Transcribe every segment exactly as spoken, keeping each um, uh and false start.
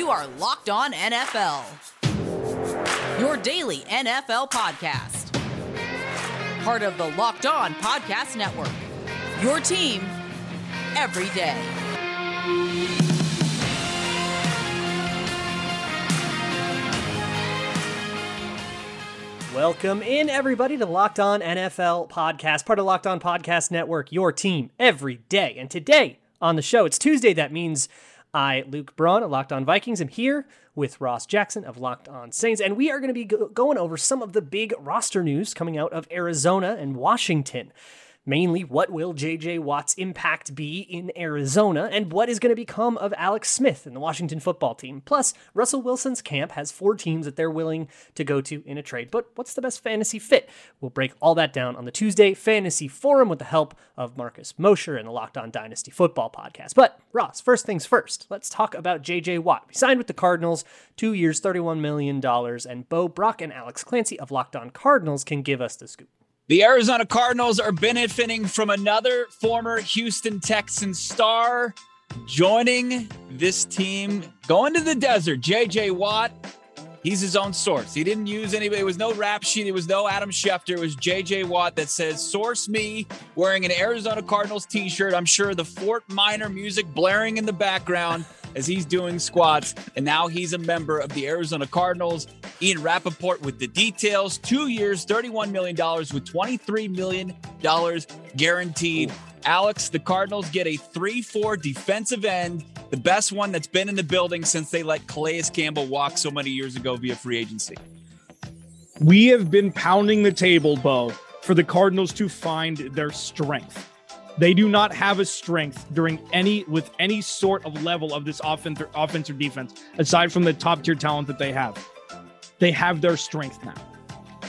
You are Locked On N F L, your daily N F L podcast. Part of the Locked On Podcast Network, your team every day. Welcome in, everybody, to Locked On N F L Podcast, part of Locked On Podcast Network, your team every day. And today on the show, it's Tuesday. That means I, Luke Braun of Locked On Vikings, am here with Ross Jackson of Locked On Saints. And we are going to be go- going over some of the big roster news coming out of Arizona and Washington. Mainly, what will J J. Watt's impact be in Arizona, and what is going to become of Alex Smith and the Washington football team? Plus, Russell Wilson's camp has four teams that they're willing to go to in a trade, but what's the best fantasy fit? We'll break all that down on the Tuesday Fantasy Forum with the help of Marcus Mosher and the Locked On Dynasty football podcast. But, Ross, first things first, let's talk about J J. Watt. He signed with the Cardinals, two years, thirty-one million dollars, and Bo Brock and Alex Clancy of Locked On Cardinals can give us the scoop. The Arizona Cardinals are benefiting from another former Houston Texans star joining this team, going to the desert. J J. Watt, he's his own source. He didn't use anybody. It was no rap sheet. It was no Adam Schefter. It was J J. Watt that says, source me, wearing an Arizona Cardinals t-shirt. I'm sure the Fort Minor music blaring in the background as he's doing squats. And now he's a member of the Arizona Cardinals. Ian Rappaport with the details. Two years, thirty-one million dollars with twenty-three million dollars guaranteed. Ooh. Alex, the Cardinals get a three four defensive end, the best one that's been in the building since they let Calais Campbell walk so many years ago via free agency. We have been pounding the table, Bo, for the Cardinals to find their strength. They do not have a strength during any with any sort of level of this offense or, offense or defense, aside from the top tier talent that they have. They have their strength now.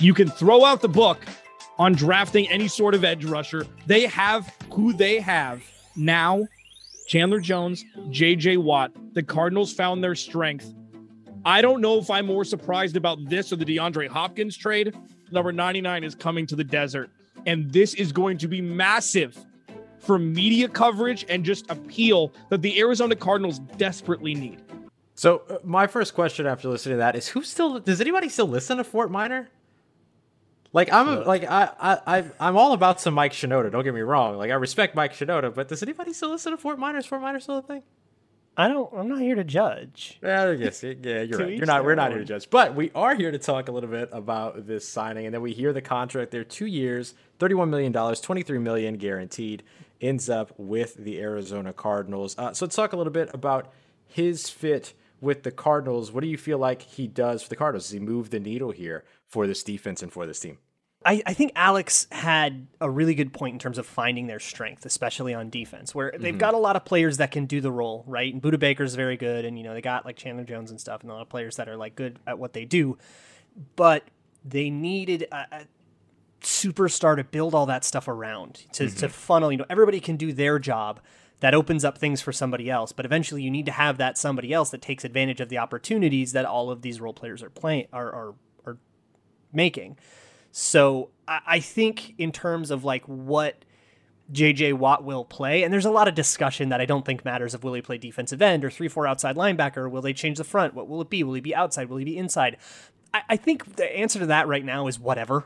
You can throw out the book on drafting any sort of edge rusher. They have who they have now. Chandler Jones, J J. Watt. The Cardinals found their strength. I don't know if I'm more surprised about this or the DeAndre Hopkins trade. Number ninety-nine is coming to the desert, and this is going to be massive for media coverage and just appeal that the Arizona Cardinals desperately need. So uh, my first question after listening to that is, who still, does anybody still listen to Fort Minor? Like I'm a, like I I I've, I'm all about some Mike Shinoda. Don't get me wrong. Like I respect Mike Shinoda, but does anybody still listen to Fort Minor? Is Fort Minor still a thing? I don't. I'm not here to judge. Yeah, I guess. Yeah, you're right. You're not. We're not here to judge, but we are here to talk a little bit about this signing, and then we hear the contract there: two years, thirty-one million dollars, twenty-three million dollars guaranteed. Ends up with the Arizona Cardinals. Uh, so let's talk a little bit about his fit with the Cardinals. What do you feel like he does for the Cardinals? Does he move the needle here for this defense and for this team? I, I think Alex had a really good point in terms of finding their strength, especially on defense, where they've mm-hmm. got a lot of players that can do the role, right? And Budda Baker's very good, and you know they got like Chandler Jones and stuff, and a lot of players that are like good at what they do, but they needed a, a superstar to build all that stuff around, to, mm-hmm. to funnel. You know, everybody can do their job. That opens up things for somebody else, but eventually you need to have that somebody else that takes advantage of the opportunities that all of these role players are playing are are, are making. So I think in terms of like what J J. Watt will play, and there's a lot of discussion that I don't think matters of will he play defensive end or three four outside linebacker, will they change the front, what will it be, will he be outside, will he be inside? I, I think the answer to that right now is whatever.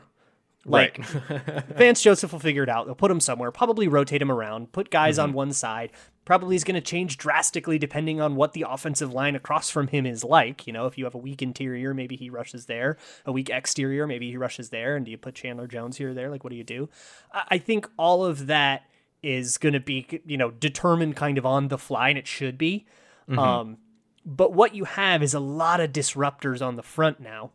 Like right. Vance Joseph will figure it out. They'll put him somewhere, probably rotate him around, put guys mm-hmm. on one side. Probably is going to change drastically depending on what the offensive line across from him is like. You know, if you have a weak interior, maybe he rushes there. A weak exterior, maybe he rushes there. And do you put Chandler Jones here or there? Like, what do you do? I think all of that is going to be, you know, determined kind of on the fly, and it should be. Mm-hmm. Um, but what you have is a lot of disruptors on the front now.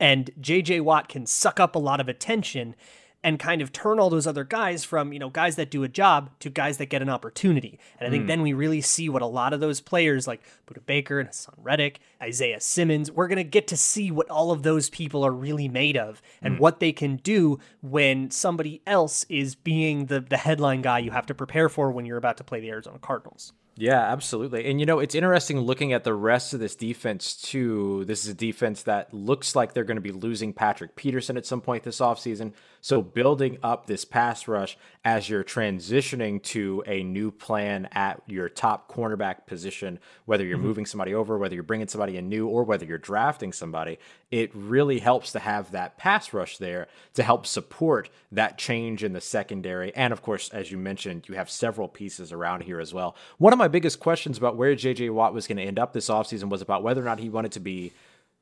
And J J. Watt can suck up a lot of attention and kind of turn all those other guys from, you know, guys that do a job to guys that get an opportunity. And I think mm. then we really see what a lot of those players like Budda Baker and Hassan Reddick, Isaiah Simmons, we're going to get to see what all of those people are really made of and mm. what they can do when somebody else is being the, the headline guy you have to prepare for when you're about to play the Arizona Cardinals. Yeah, absolutely. And, you know, it's interesting looking at the rest of this defense, too. This is a defense that looks like they're going to be losing Patrick Peterson at some point this offseason. So building up this pass rush as you're transitioning to a new plan at your top cornerback position, whether you're mm-hmm. moving somebody over, whether you're bringing somebody in new, or whether you're drafting somebody, it really helps to have that pass rush there to help support that change in the secondary. And, of course, as you mentioned, you have several pieces around here as well. One of my biggest questions about where J J. Watt was going to end up this offseason was about whether or not he wanted to be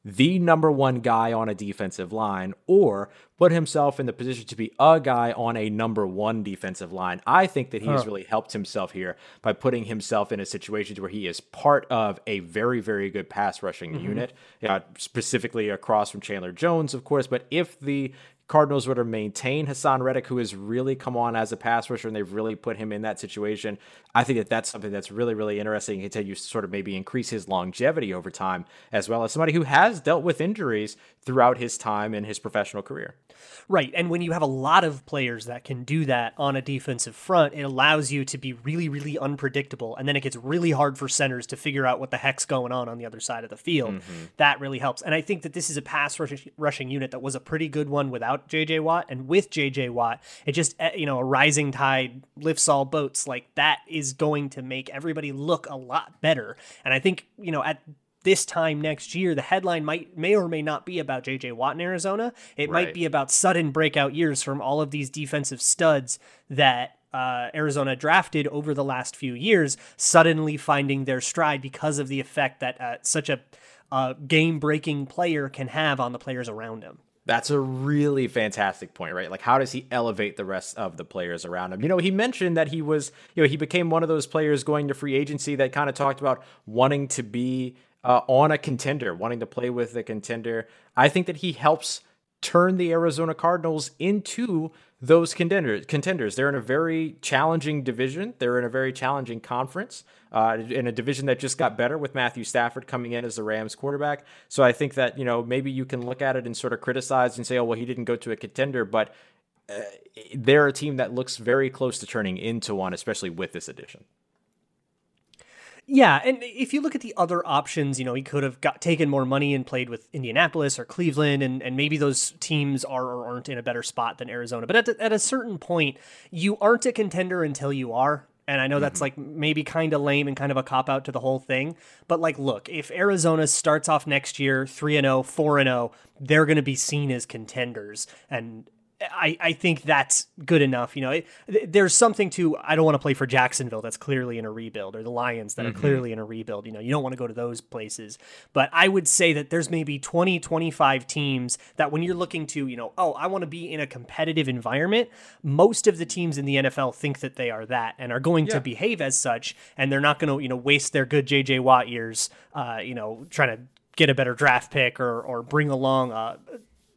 the number one guy on a defensive line or put himself in the position to be a guy on a number one defensive line. I think that he's huh. really helped himself here by putting himself in a situation to where he is part of a very, very good pass rushing mm-hmm. unit, uh, specifically across from Chandler Jones, of course. But if the Cardinals were to maintain Hassan Reddick, who has really come on as a pass rusher, and they've really put him in that situation, I think that that's something that's really, really interesting until you sort of maybe increase his longevity over time, as well as somebody who has dealt with injuries throughout his time in his professional career. Right. And when you have a lot of players that can do that on a defensive front, it allows you to be really, really unpredictable. And then it gets really hard for centers to figure out what the heck's going on on the other side of the field. Mm-hmm. That really helps. And I think that this is a pass rush- rushing unit that was a pretty good one without J J. Watt, and with J J. Watt, it just, you know, a rising tide lifts all boats. Like, that is going to make everybody look a lot better. And I think, you know, at this time next year, the headline might may or may not be about J J. Watt in Arizona. It right. might be about sudden breakout years from all of these defensive studs that Uh, Arizona drafted over the last few years, suddenly finding their stride because of the effect that uh, such a uh, game-breaking player can have on the players around him. That's a really fantastic point, right? Like, how does he elevate the rest of the players around him? You know, he mentioned that he was, you know, he became one of those players going to free agency that kind of talked about wanting to be uh, on a contender, wanting to play with a contender. I think that he helps turn the Arizona Cardinals into those contenders. Contenders. They're in a very challenging division. They're in a very challenging conference, uh, in a division that just got better with Matthew Stafford coming in as the Rams quarterback. So I think that, you know, maybe you can look at it and sort of criticize and say, oh, well, he didn't go to a contender, but uh, they're a team that looks very close to turning into one, especially with this addition. Yeah, and if you look at the other options, you know, he could have got taken more money and played with Indianapolis or Cleveland, and, and maybe those teams are or aren't in a better spot than Arizona. But at, the, at a certain point, you aren't a contender until you are. And I know that's like maybe kind of lame and kind of a cop-out to the whole thing. But like, look, if Arizona starts off next year three and oh, four and oh, they're going to be seen as contenders. And I, I think that's good enough. You know, it, there's something to, I don't want to play for Jacksonville that's clearly in a rebuild, or the Lions that mm-hmm. are clearly in a rebuild. You know, you don't want to go to those places. But I would say that there's maybe twenty, twenty-five teams that when you're looking to, you know, oh, I want to be in a competitive environment, most of the teams in the N F L think that they are that and are going yeah. to behave as such. And they're not going to, you know, waste their good J J. Watt years, uh, you know, trying to get a better draft pick or, or bring along a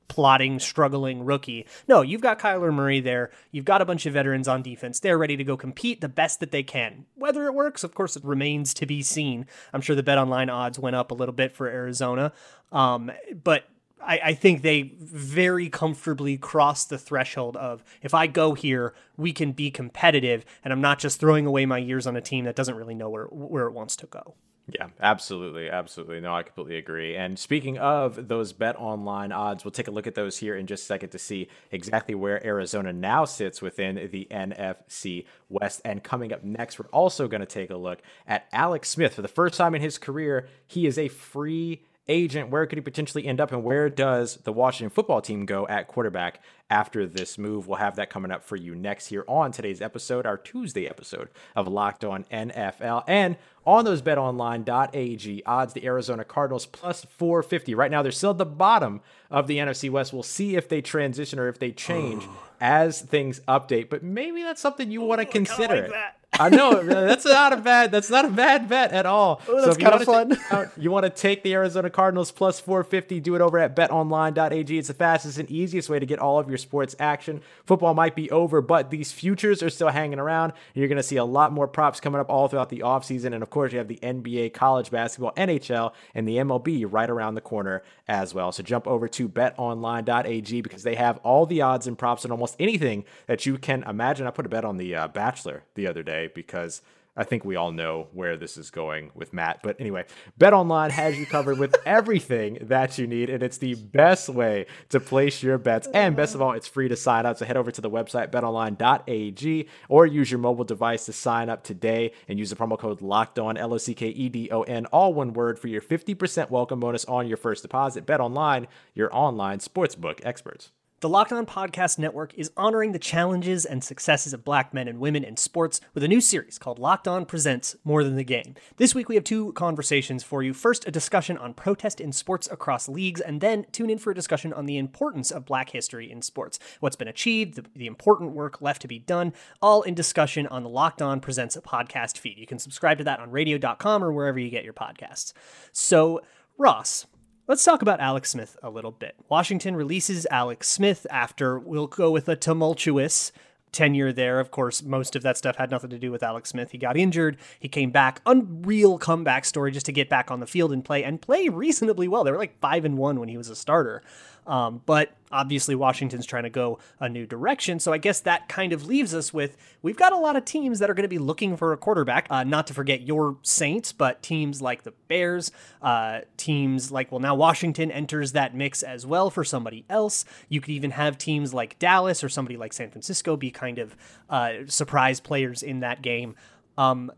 plotting, struggling rookie. No, you've got Kyler Murray there. You've got a bunch of veterans on defense. They're ready to go compete the best that they can. Whether it works, of course, it remains to be seen. I'm sure the BetOnline odds went up a little bit for Arizona, um, but I, I think they very comfortably crossed the threshold of, if I go here, we can be competitive, and I'm not just throwing away my years on a team that doesn't really know where where it wants to go. Yeah, absolutely. Absolutely. No, I completely agree. And speaking of those BetOnline odds, we'll take a look at those here in just a second to see exactly where Arizona now sits within the N F C West. And coming up next, we're also going to take a look at Alex Smith. For the first time in his career, he is a free agent. Where could he potentially end up, and where does the Washington football team go at quarterback after this move? We'll have that coming up for you next here on today's episode, our Tuesday episode of Locked On N F L. And on those betonline.ag odds, the Arizona Cardinals plus four fifty. Right now, they're still at the bottom of the N F C West. We'll see if they transition or if they change as things update, but maybe that's something you want to consider. I kinda like that. I know that's not a bad that's not a bad bet at all. Ooh, that's so kind of fun. Take, you want to take the Arizona Cardinals plus four fifty? Do it over at betonline.ag. It's the fastest and easiest way to get all of your sports action. Football might be over, but these futures are still hanging around. You're going to see a lot more props coming up all throughout the offseason, and of course, you have the N B A, college basketball, N H L, and the M L B right around the corner as well. So jump over to betonline.ag because they have all the odds and props and almost anything that you can imagine. I put a bet on the uh, Bachelor the other day, because I think we all know where this is going with Matt. But anyway, BetOnline has you covered with everything that you need, and it's the best way to place your bets. And best of all, it's free to sign up. So head over to the website, bet online dot a g, or use your mobile device to sign up today and use the promo code LOCKEDON, L O C K E D O N, all one word, for your fifty percent welcome bonus on your first deposit. BetOnline, your online sportsbook experts. The Locked On Podcast Network is honoring the challenges and successes of black men and women in sports with a new series called Locked On Presents More Than the Game. This week, we have two conversations for you. First, a discussion on protest in sports across leagues, and then tune in for a discussion on the importance of black history in sports, what's been achieved, the, the important work left to be done, all in discussion on the Locked On Presents podcast feed. You can subscribe to that on radio dot com or wherever you get your podcasts. So, Ross, let's talk about Alex Smith a little bit. Washington releases Alex Smith after, we'll go with, a tumultuous tenure there. Of course, most of that stuff had nothing to do with Alex Smith. He got injured. He came back. Unreal comeback story just to get back on the field and play, and play reasonably well. They were like five and one when he was a starter. Um, but obviously Washington's trying to go a new direction. So I guess that kind of leaves us with, we've got a lot of teams that are going to be looking for a quarterback, uh, not to forget your Saints, but teams like the Bears, uh, teams like, well, now Washington enters that mix as well for somebody else. You could even have teams like Dallas or somebody like San Francisco be kind of uh, surprise players in that game. Um,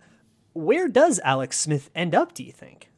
where does Alex Smith end up, do you think?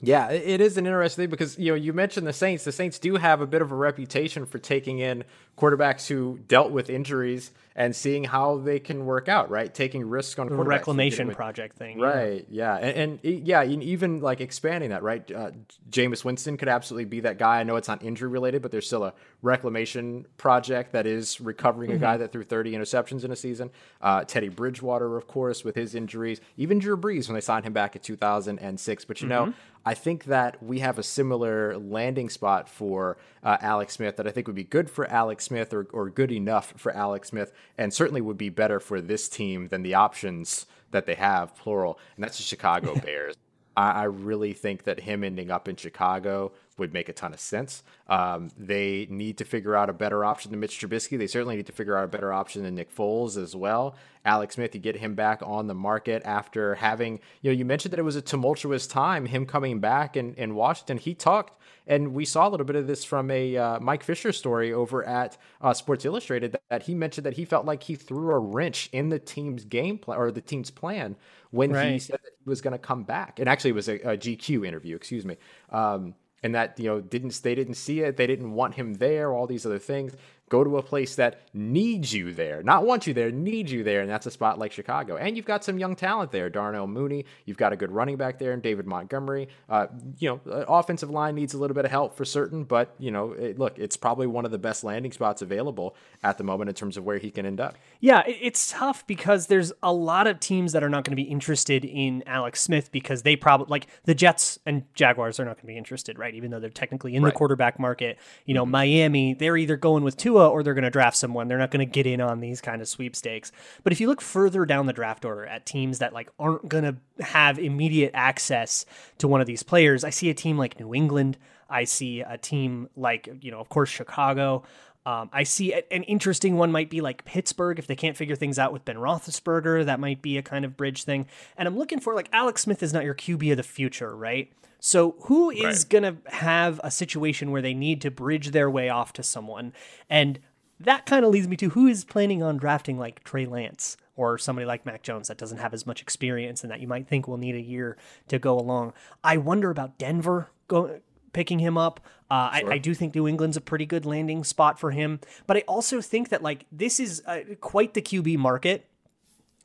Yeah, it is an interesting thing because, you know, you mentioned the Saints. The Saints do have a bit of a reputation for taking in quarterbacks who dealt with injuries and seeing how they can work out, right? Taking risks on the quarterbacks. Reclamation project thing. Right, yeah. yeah. And, and yeah, even like expanding that, right? Uh, Jameis Winston could absolutely be that guy. I know it's not injury related, but there's still a reclamation project that is recovering mm-hmm. a guy that threw thirty interceptions in a season. Uh, Teddy Bridgewater, of course, with his injuries. Even Drew Brees when they signed him back in two thousand six. But, you mm-hmm. know, I think that we have a similar landing spot for uh, Alex Smith that I think would be good for Alex Smith, or, or good enough for Alex Smith, and certainly would be better for this team than the options that they have, plural, and that's the Chicago Bears. I, I really think that him ending up in Chicago would make a ton of sense. Um, they need to figure out a better option than Mitch Trubisky. They certainly need to figure out a better option than Nick Foles as well. Alex Smith, you get him back on the market after having, you know, you mentioned that it was a tumultuous time, him coming back in, in Washington. He talked, and we saw a little bit of this from a uh, Mike Fisher story over at uh, Sports Illustrated, that, that he mentioned that he felt like he threw a wrench in the team's game plan, or the team's plan, when right. he said that he was going to come back. And actually it was a, a G Q interview, excuse me. Um, And that, you know, didn't they didn't see it. They didn't want him there, all these other things. Go to a place that needs you there, not want you there, need you there. And that's a spot like Chicago. And you've got some young talent there. Darnell Mooney, you've got a good running back there, and David Montgomery. Uh, you know, offensive line needs a little bit of help for certain. But, you know, it, look, it's probably one of the best landing spots available at the moment in terms of where he can end up. Yeah, it's tough because there's a lot of teams that are not going to be interested in Alex Smith because they probably, like the Jets and Jaguars, are not going to be interested, right? Even though they're technically in right. the quarterback market. You know, mm-hmm. Miami, they're either going with two or they're going to draft someone. They're not going to get in on these kind of sweepstakes. But if you look further down the draft order at teams that like aren't going to have immediate access to one of these players, I see a team like New England. I see a team like, you know, of course, Chicago. Um, I see an interesting one might be like Pittsburgh. If they can't figure things out with Ben Roethlisberger, that might be a kind of bridge thing. And I'm looking for, like, Alex Smith is not your Q B of the future, right? So who is right. going to have a situation where they need to bridge their way off to someone? And that kind of leads me to who is planning on drafting like Trey Lance or somebody like Mac Jones that doesn't have as much experience and that you might think will need a year to go along. I wonder about Denver going, picking him up. Uh, sure. I, I do think New England's a pretty good landing spot for him. But I also think that, like, this is uh, quite the Q B market.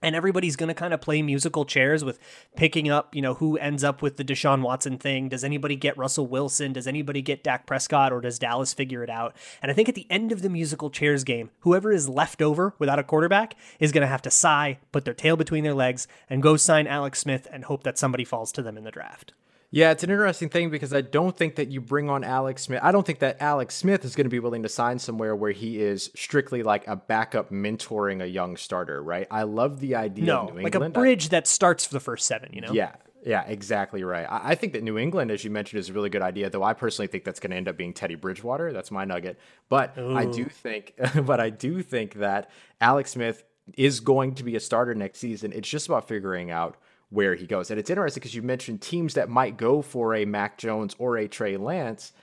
And everybody's going to kind of play musical chairs with picking up, you know, who ends up with the Deshaun Watson thing. Does anybody get Russell Wilson? Does anybody get Dak Prescott? Or does Dallas figure it out? And I think at the end of the musical chairs game, whoever is left over without a quarterback is going to have to sigh, put their tail between their legs, and go sign Alex Smith and hope that somebody falls to them in the draft. Yeah, it's an interesting thing because I don't think that you bring on Alex Smith. I don't think that Alex Smith is going to be willing to sign somewhere where he is strictly like a backup mentoring a young starter, right? I love the idea no, of New England. No, like a bridge I, that starts for the first seven, you know? Yeah, yeah, exactly right. I, I think that New England, as you mentioned, is a really good idea, though I personally think that's going to end up being Teddy Bridgewater. That's my nugget. But Ooh. I do think, but I do think that Alex Smith is going to be a starter next season. It's just about figuring out where he goes. And it's interesting because you mentioned teams that might go for a Mac Jones or a Trey Lance.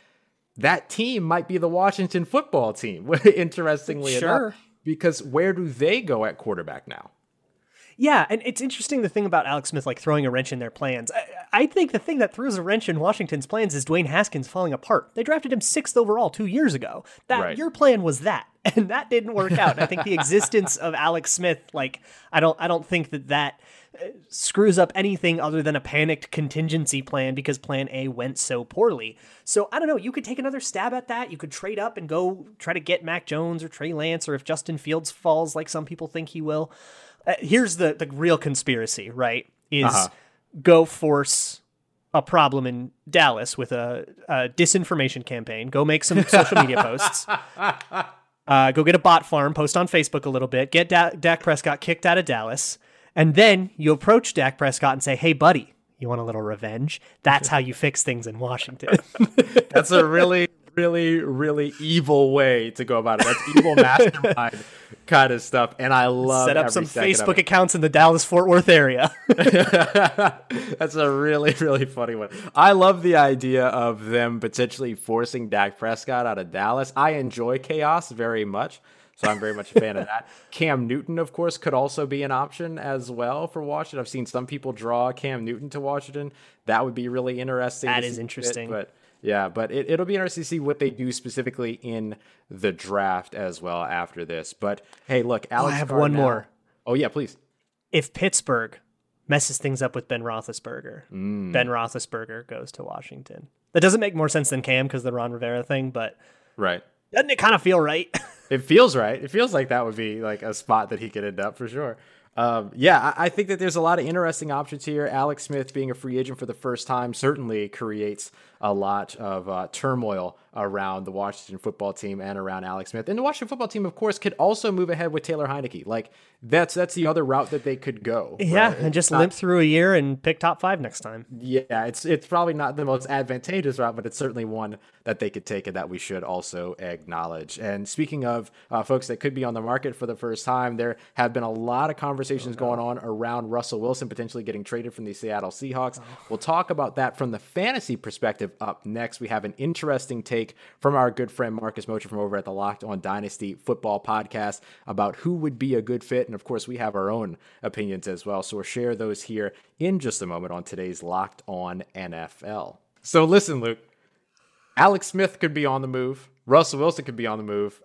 That team might be the Washington football team, interestingly sure. enough, because where do they go at quarterback now? Yeah, and it's interesting the thing about Alex Smith, like throwing a wrench in their plans. I, I think the thing that throws a wrench in Washington's plans is Dwayne Haskins falling apart. They drafted him sixth overall two years ago. That right. Your plan was that, and that didn't work out. I think the existence of Alex Smith, like I don't, I don't think that that screws up anything other than a panicked contingency plan because plan A went so poorly. So I don't know, you could take another stab at that. You could trade up and go try to get Mac Jones or Trey Lance, or if Justin Fields falls like some people think he will. Uh, here's the, the real conspiracy, right, is uh-huh. go force a problem in Dallas with a, a disinformation campaign. Go make some social media posts. Uh, go get a bot farm, post on Facebook a little bit, get da- Dak Prescott kicked out of Dallas, and then you approach Dak Prescott and say, hey, buddy, you want a little revenge? That's how you fix things in Washington. That's a really... really, really evil way to go about it. That's evil mastermind kind of stuff. And I love set up some Facebook accounts in the Dallas Fort Worth area. That's a really, really funny one. I love the idea of them potentially forcing Dak Prescott out of Dallas. I enjoy chaos very much. So I'm very much a fan of that. Cam Newton, of course, could also be an option as well for Washington. I've seen some people draw Cam Newton to Washington. That would be really interesting. That is interesting. It, but Yeah, but it, it'll be interesting to see what they do specifically in the draft as well after this. But hey, look, Alex. Oh, I have Garnett. One more. Oh, yeah, please. If Pittsburgh messes things up with Ben Roethlisberger, mm. Ben Roethlisberger goes to Washington. That doesn't make more sense than Cam because of the Ron Rivera thing, but right. doesn't it kind of feel right? It feels right. It feels like that would be like a spot that he could end up for sure. Um, yeah, I think that there's a lot of interesting options here. Alex Smith being a free agent for the first time certainly creates a lot of uh, turmoil around the Washington football team and around Alex Smith. And the Washington football team, of course, could also move ahead with Taylor Heineke. Like, that's that's the other route that they could go. Yeah, right? and just not, limp through a year and pick top five next time. Yeah, it's, it's probably not the most advantageous route, but it's certainly one that they could take and that we should also acknowledge. And speaking of uh, folks that could be on the market for the first time, there have been a lot of conversations Conversations oh, no. going on around Russell Wilson potentially getting traded from the Seattle Seahawks. Oh. We'll talk about that from the fantasy perspective up next. We have an interesting take from our good friend Marcus Mosher from over at the Locked On Dynasty Football Podcast about who would be a good fit. And of course, we have our own opinions as well. So we'll share those here in just a moment on today's Locked On N F L. So listen, Luke, Alex Smith could be on the move. Russell Wilson could be on the move.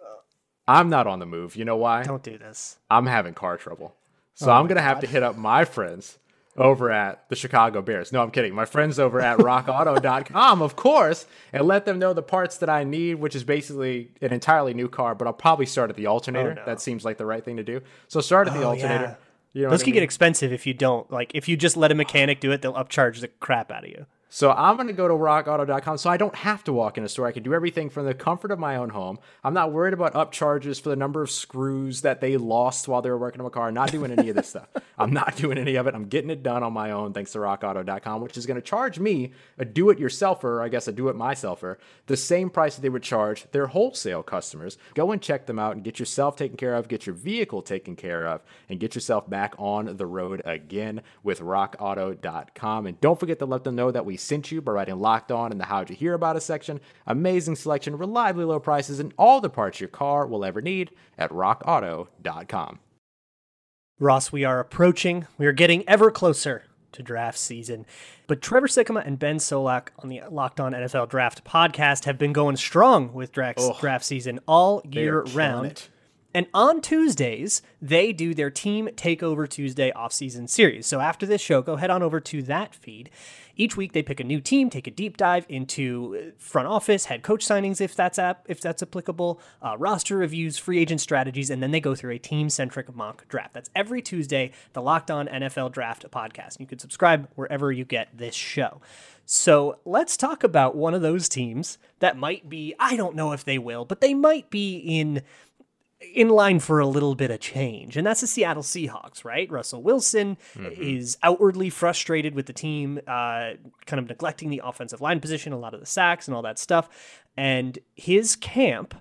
I'm not on the move. You know why? Don't do this. I'm having car trouble. So oh I'm going to have to hit up my friends over at the Chicago Bears. No, I'm kidding. My friends over at rock auto dot com, of course, and let them know the parts that I need, which is basically an entirely new car, but I'll probably start at the alternator. Oh, no. That seems like the right thing to do. So start at the oh, alternator. Yeah. You know Those can I mean? get expensive if you don't. Like, if you just let a mechanic do it, they'll upcharge the crap out of you. So I'm going to go to rock auto dot com so I don't have to walk in a store. I can do everything from the comfort of my own home. I'm not worried about upcharges for the number of screws that they lost while they were working on my car. I'm not doing any of this stuff. I'm not doing any of it. I'm getting it done on my own thanks to rock auto dot com, which is going to charge me, a do-it-yourselfer, I guess a do-it-myselfer, the same price that they would charge their wholesale customers. Go and check them out and get yourself taken care of, get your vehicle taken care of, and get yourself back on the road again with rock auto dot com. And don't forget to let them know that we sent you by writing Locked On in the How'd You Hear About Us section. Amazing selection, reliably low prices, and all the parts your car will ever need at rock auto dot com. Ross, we are approaching, we are getting ever closer to draft season. But Trevor Sikkema and Ben Solak on the Locked On N F L Draft podcast have been going strong with draft, oh, draft season all year round. And on Tuesdays, they do their Team Takeover Tuesday offseason series. So after this show, go head on over to that feed. Each week, they pick a new team, take a deep dive into front office, head coach signings, if that's ap- if that's applicable, uh, roster reviews, free agent strategies, and then they go through a team-centric mock draft. That's every Tuesday, the Locked On N F L Draft podcast. You can subscribe wherever you get this show. So let's talk about one of those teams that might be, I don't know if they will, but they might be in... in line for a little bit of change, and that's the Seattle Seahawks, right? Russell Wilson mm-hmm. is outwardly frustrated with the team, uh, kind of neglecting the offensive line position, a lot of the sacks and all that stuff. And his camp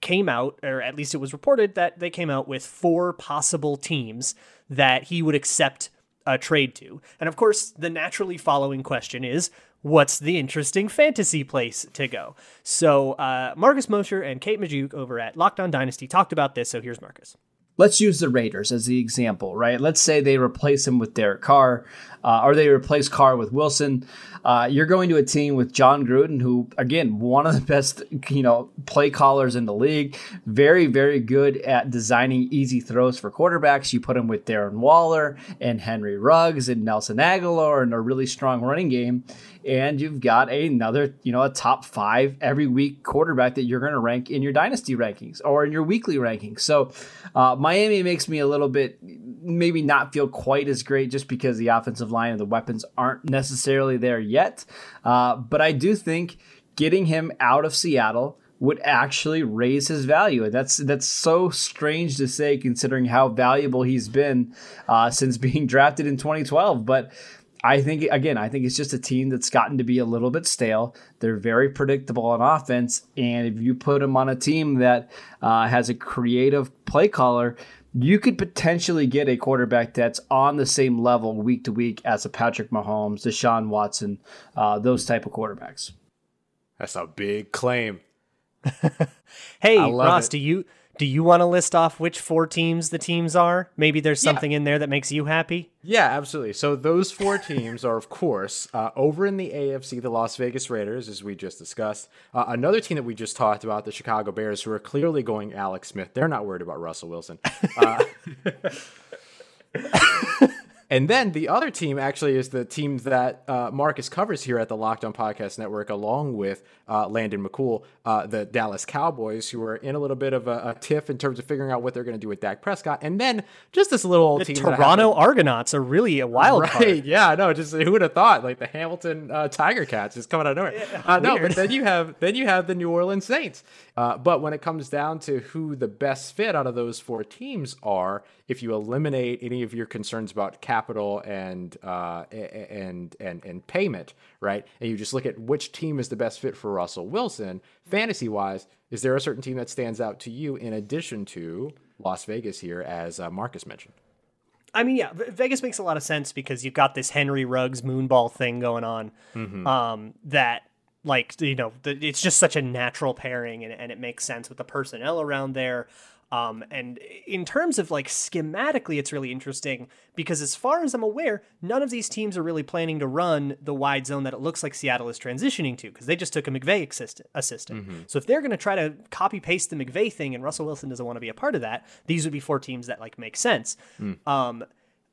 came out, or at least it was reported that they came out with four possible teams that he would accept a trade to. And of course, the naturally following question is, what's the interesting fantasy place to go? So uh, Marcus Mosher and Kate Majuk over at Locked On Dynasty talked about this. So here's Marcus. Let's use the Raiders as the example, right? Let's say they replace him with Derek Carr, uh, or they replace Carr with Wilson. Uh, you're going to a team with John Gruden, who, again, one of the best, you know, play callers in the league. Very, very good at designing easy throws for quarterbacks. You put him with Darren Waller and Henry Ruggs and Nelson Aguilar and a really strong running game. And you've got another, you know, a top five every week quarterback that you're going to rank in your dynasty rankings or in your weekly rankings. So uh, Miami makes me a little bit maybe not feel quite as great just because the offensive line and the weapons aren't necessarily there yet. Uh, but I do think getting him out of Seattle would actually raise his value. And that's that's so strange to say considering how valuable he's been uh, since being drafted in twenty twelve. But I think, again, I think it's just a team that's gotten to be a little bit stale. They're very predictable on offense. And if you put them on a team that uh, has a creative play caller, you could potentially get a quarterback that's on the same level week to week as a Patrick Mahomes, Deshaun Watson, uh, those type of quarterbacks. That's a big claim. Hey, Ross, it. do you do you want to list off which four teams the teams are? Maybe there's something yeah. in there that makes you happy. Yeah, absolutely. So those four teams are, of course, uh, over in the A F C, the Las Vegas Raiders, as we just discussed. Uh, another team that we just talked about, the Chicago Bears, who are clearly going Alex Smith. They're not worried about Russell Wilson. Uh, and then the other team actually is the team that uh, Marcus covers here at the Locked On Podcast Network, along with uh, Landon McCool, uh, the Dallas Cowboys, who are in a little bit of a, a tiff in terms of figuring out what they're going to do with Dak Prescott. And then just this little old the team. The Toronto Argonauts are really a wild right. card. Yeah, no, just who would have thought? Like the Hamilton uh, Tiger Cats just coming out of nowhere. Yeah, uh, no, but then you have then you have the New Orleans Saints. Uh, but when it comes down to who the best fit out of those four teams are, if you eliminate any of your concerns about capital and uh, and and and payment, right, and you just look at which team is the best fit for Russell Wilson, fantasy-wise, is there a certain team that stands out to you in addition to Las Vegas here, as uh, Marcus mentioned? I mean, yeah, Vegas makes a lot of sense because you've got this Henry Ruggs moonball thing going on mm-hmm. um, that, like, you know, it's just such a natural pairing, and, and it makes sense with the personnel around there. Um, and in terms of, like, schematically, it's really interesting because as far as I'm aware, none of these teams are really planning to run the wide zone that it looks like Seattle is transitioning to because they just took a McVay assistant. assistant. Mm-hmm. So if they're going to try to copy paste the McVay thing and Russell Wilson doesn't want to be a part of that, these would be four teams that, like, make sense. Mm. Um,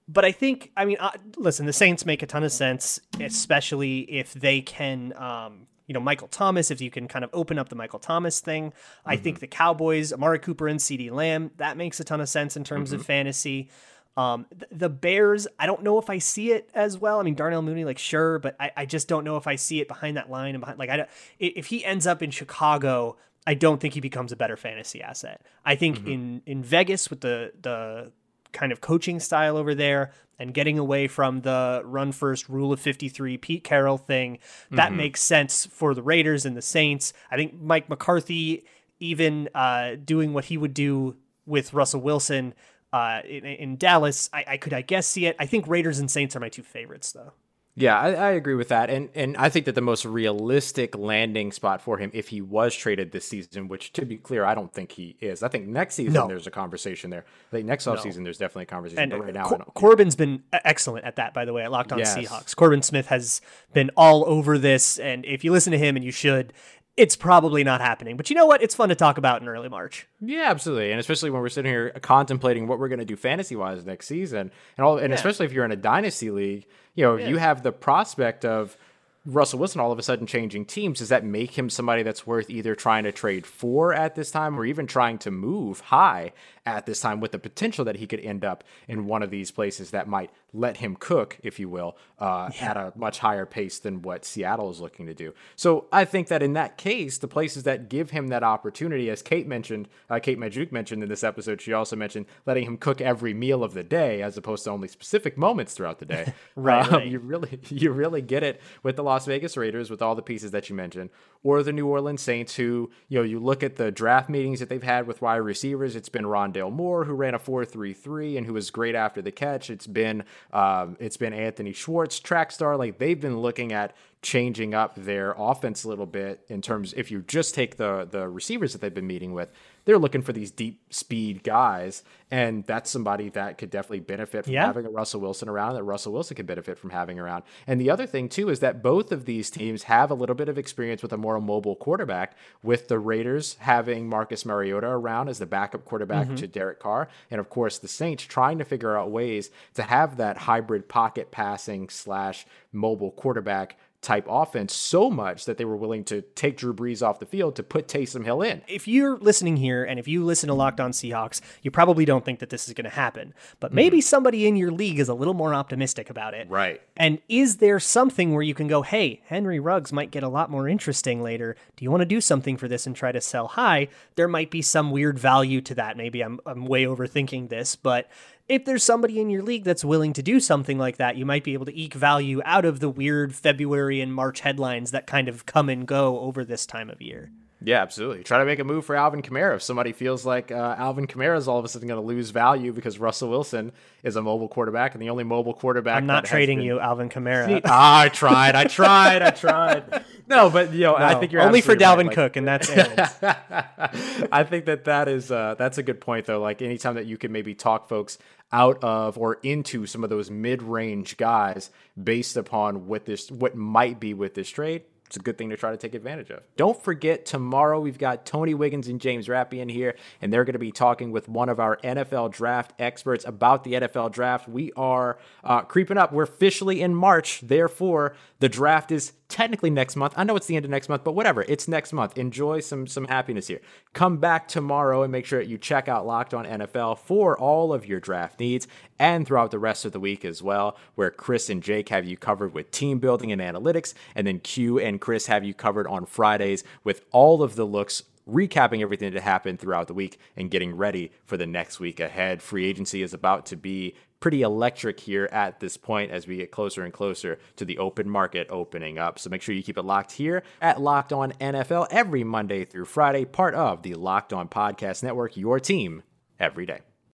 but I think, I mean, uh, listen, the Saints make a ton of sense, especially if they can, um, you know, Michael Thomas, if you can kind of open up the Michael Thomas thing. Mm-hmm. I think the Cowboys, Amari Cooper and CeeDee Lamb, that makes a ton of sense in terms mm-hmm. of fantasy. Um, th- the Bears, I don't know if I see it as well. I mean, Darnell Mooney, like, sure, but I, I just don't know if I see it behind that line. And behind, like, I don't, if he ends up in Chicago, I don't think he becomes a better fantasy asset. I think mm-hmm. in, in Vegas with the, the kind of coaching style over there, and getting away from the run first rule of fifty-three Pete Carroll thing, that mm-hmm. makes sense for the Raiders and the Saints. I think Mike McCarthy, even uh, doing what he would do with Russell Wilson uh, in, in Dallas, I, I could, I guess, see it. I think Raiders and Saints are my two favorites, though. Yeah, I, I agree with that. And and I think that the most realistic landing spot for him, if he was traded this season, which, to be clear, I don't think he is. I think next season no. there's a conversation there. I think next offseason no. there's definitely a conversation. And but right now, Cor- Corbin's been excellent at that, by the way, at Locked On yes. Seahawks. Corbin Smith has been all over this. And if you listen to him, and you should, it's probably not happening. But you know what? It's fun to talk about in early March. Yeah, absolutely. And especially when we're sitting here contemplating what we're going to do fantasy-wise next season. And all, and yeah. especially if you're in a dynasty league, you know, yeah. you have the prospect of Russell Wilson all of a sudden changing teams. Does that make him somebody that's worth either trying to trade for at this time or even trying to move high at this time with the potential that he could end up in one of these places that might let him cook, if you will, uh, yeah. at a much higher pace than what Seattle is looking to do? So I think that in that case, the places that give him that opportunity, as Kate mentioned, uh, Kate Majuk mentioned in this episode, she also mentioned letting him cook every meal of the day as opposed to only specific moments throughout the day. right, um, right. You really, you really get it with the Los Las Vegas Raiders with all the pieces that you mentioned, or the New Orleans Saints, who, you know, you look at the draft meetings that they've had with wide receivers. It's been Rondale Moore, who ran a four three three and who was great after the catch. It's been um, it's been Anthony Schwartz, track star. Like, they've been looking at changing up their offense a little bit in terms, if you just take the the receivers that they've been meeting with, they're looking for these deep speed guys. And that's somebody that could definitely benefit from yeah. having a Russell Wilson around, that Russell Wilson could benefit from having around. And the other thing too, is that both of these teams have a little bit of experience with a more mobile quarterback, with the Raiders having Marcus Mariota around as the backup quarterback mm-hmm. to Derek Carr. And of course the Saints trying to figure out ways to have that hybrid pocket passing slash mobile quarterback type offense so much that they were willing to take Drew Brees off the field to put Taysom Hill in. If you're listening here and if you listen to Locked On Seahawks, you probably don't think that this is going to happen, but maybe mm. somebody in your league is a little more optimistic about it. Right. And is there something where you can go, hey, Henry Ruggs might get a lot more interesting later. Do you want to do something for this and try to sell high? There might be some weird value to that. Maybe I'm, I'm way overthinking this, but if there's somebody in your league that's willing to do something like that, you might be able to eke value out of the weird February and March headlines that kind of come and go over this time of year. Yeah, absolutely. Try to make a move for Alvin Kamara. If somebody feels like uh, Alvin Kamara is all of a sudden going to lose value because Russell Wilson is a mobile quarterback and the only mobile quarterback. I'm not trading been... you, Alvin Kamara. See, ah, I tried. I tried. I tried. No, but you know, no, I think you're only for Dalvin right. like, Cook, and that's it. I think that that is uh, that's a good point though. Like anytime that you can maybe talk folks out of or into some of those mid-range guys based upon what this what might be with this trade. It's a good thing to try to take advantage of. Don't forget, tomorrow we've got Tony Wiggins and James Rappian here, and they're going to be talking with one of our N F L draft experts about the N F L draft. We are uh, creeping up. We're officially in March. Therefore, the draft is technically next month. I know it's the end of next month, but whatever. It's next month. Enjoy some, some happiness here. Come back tomorrow and make sure that you check out Locked On N F L for all of your draft needs and throughout the rest of the week as well, where Chris and Jake have you covered with team building and analytics, and then Q and Chris have you covered on Fridays with all of the looks, recapping everything that happened throughout the week and getting ready for the next week ahead. Free agency is about to be pretty electric here at this point as we get closer and closer to the open market opening up. So make sure you keep it locked here at Locked On N F L every Monday through Friday, part of the Locked On Podcast Network, your team every day.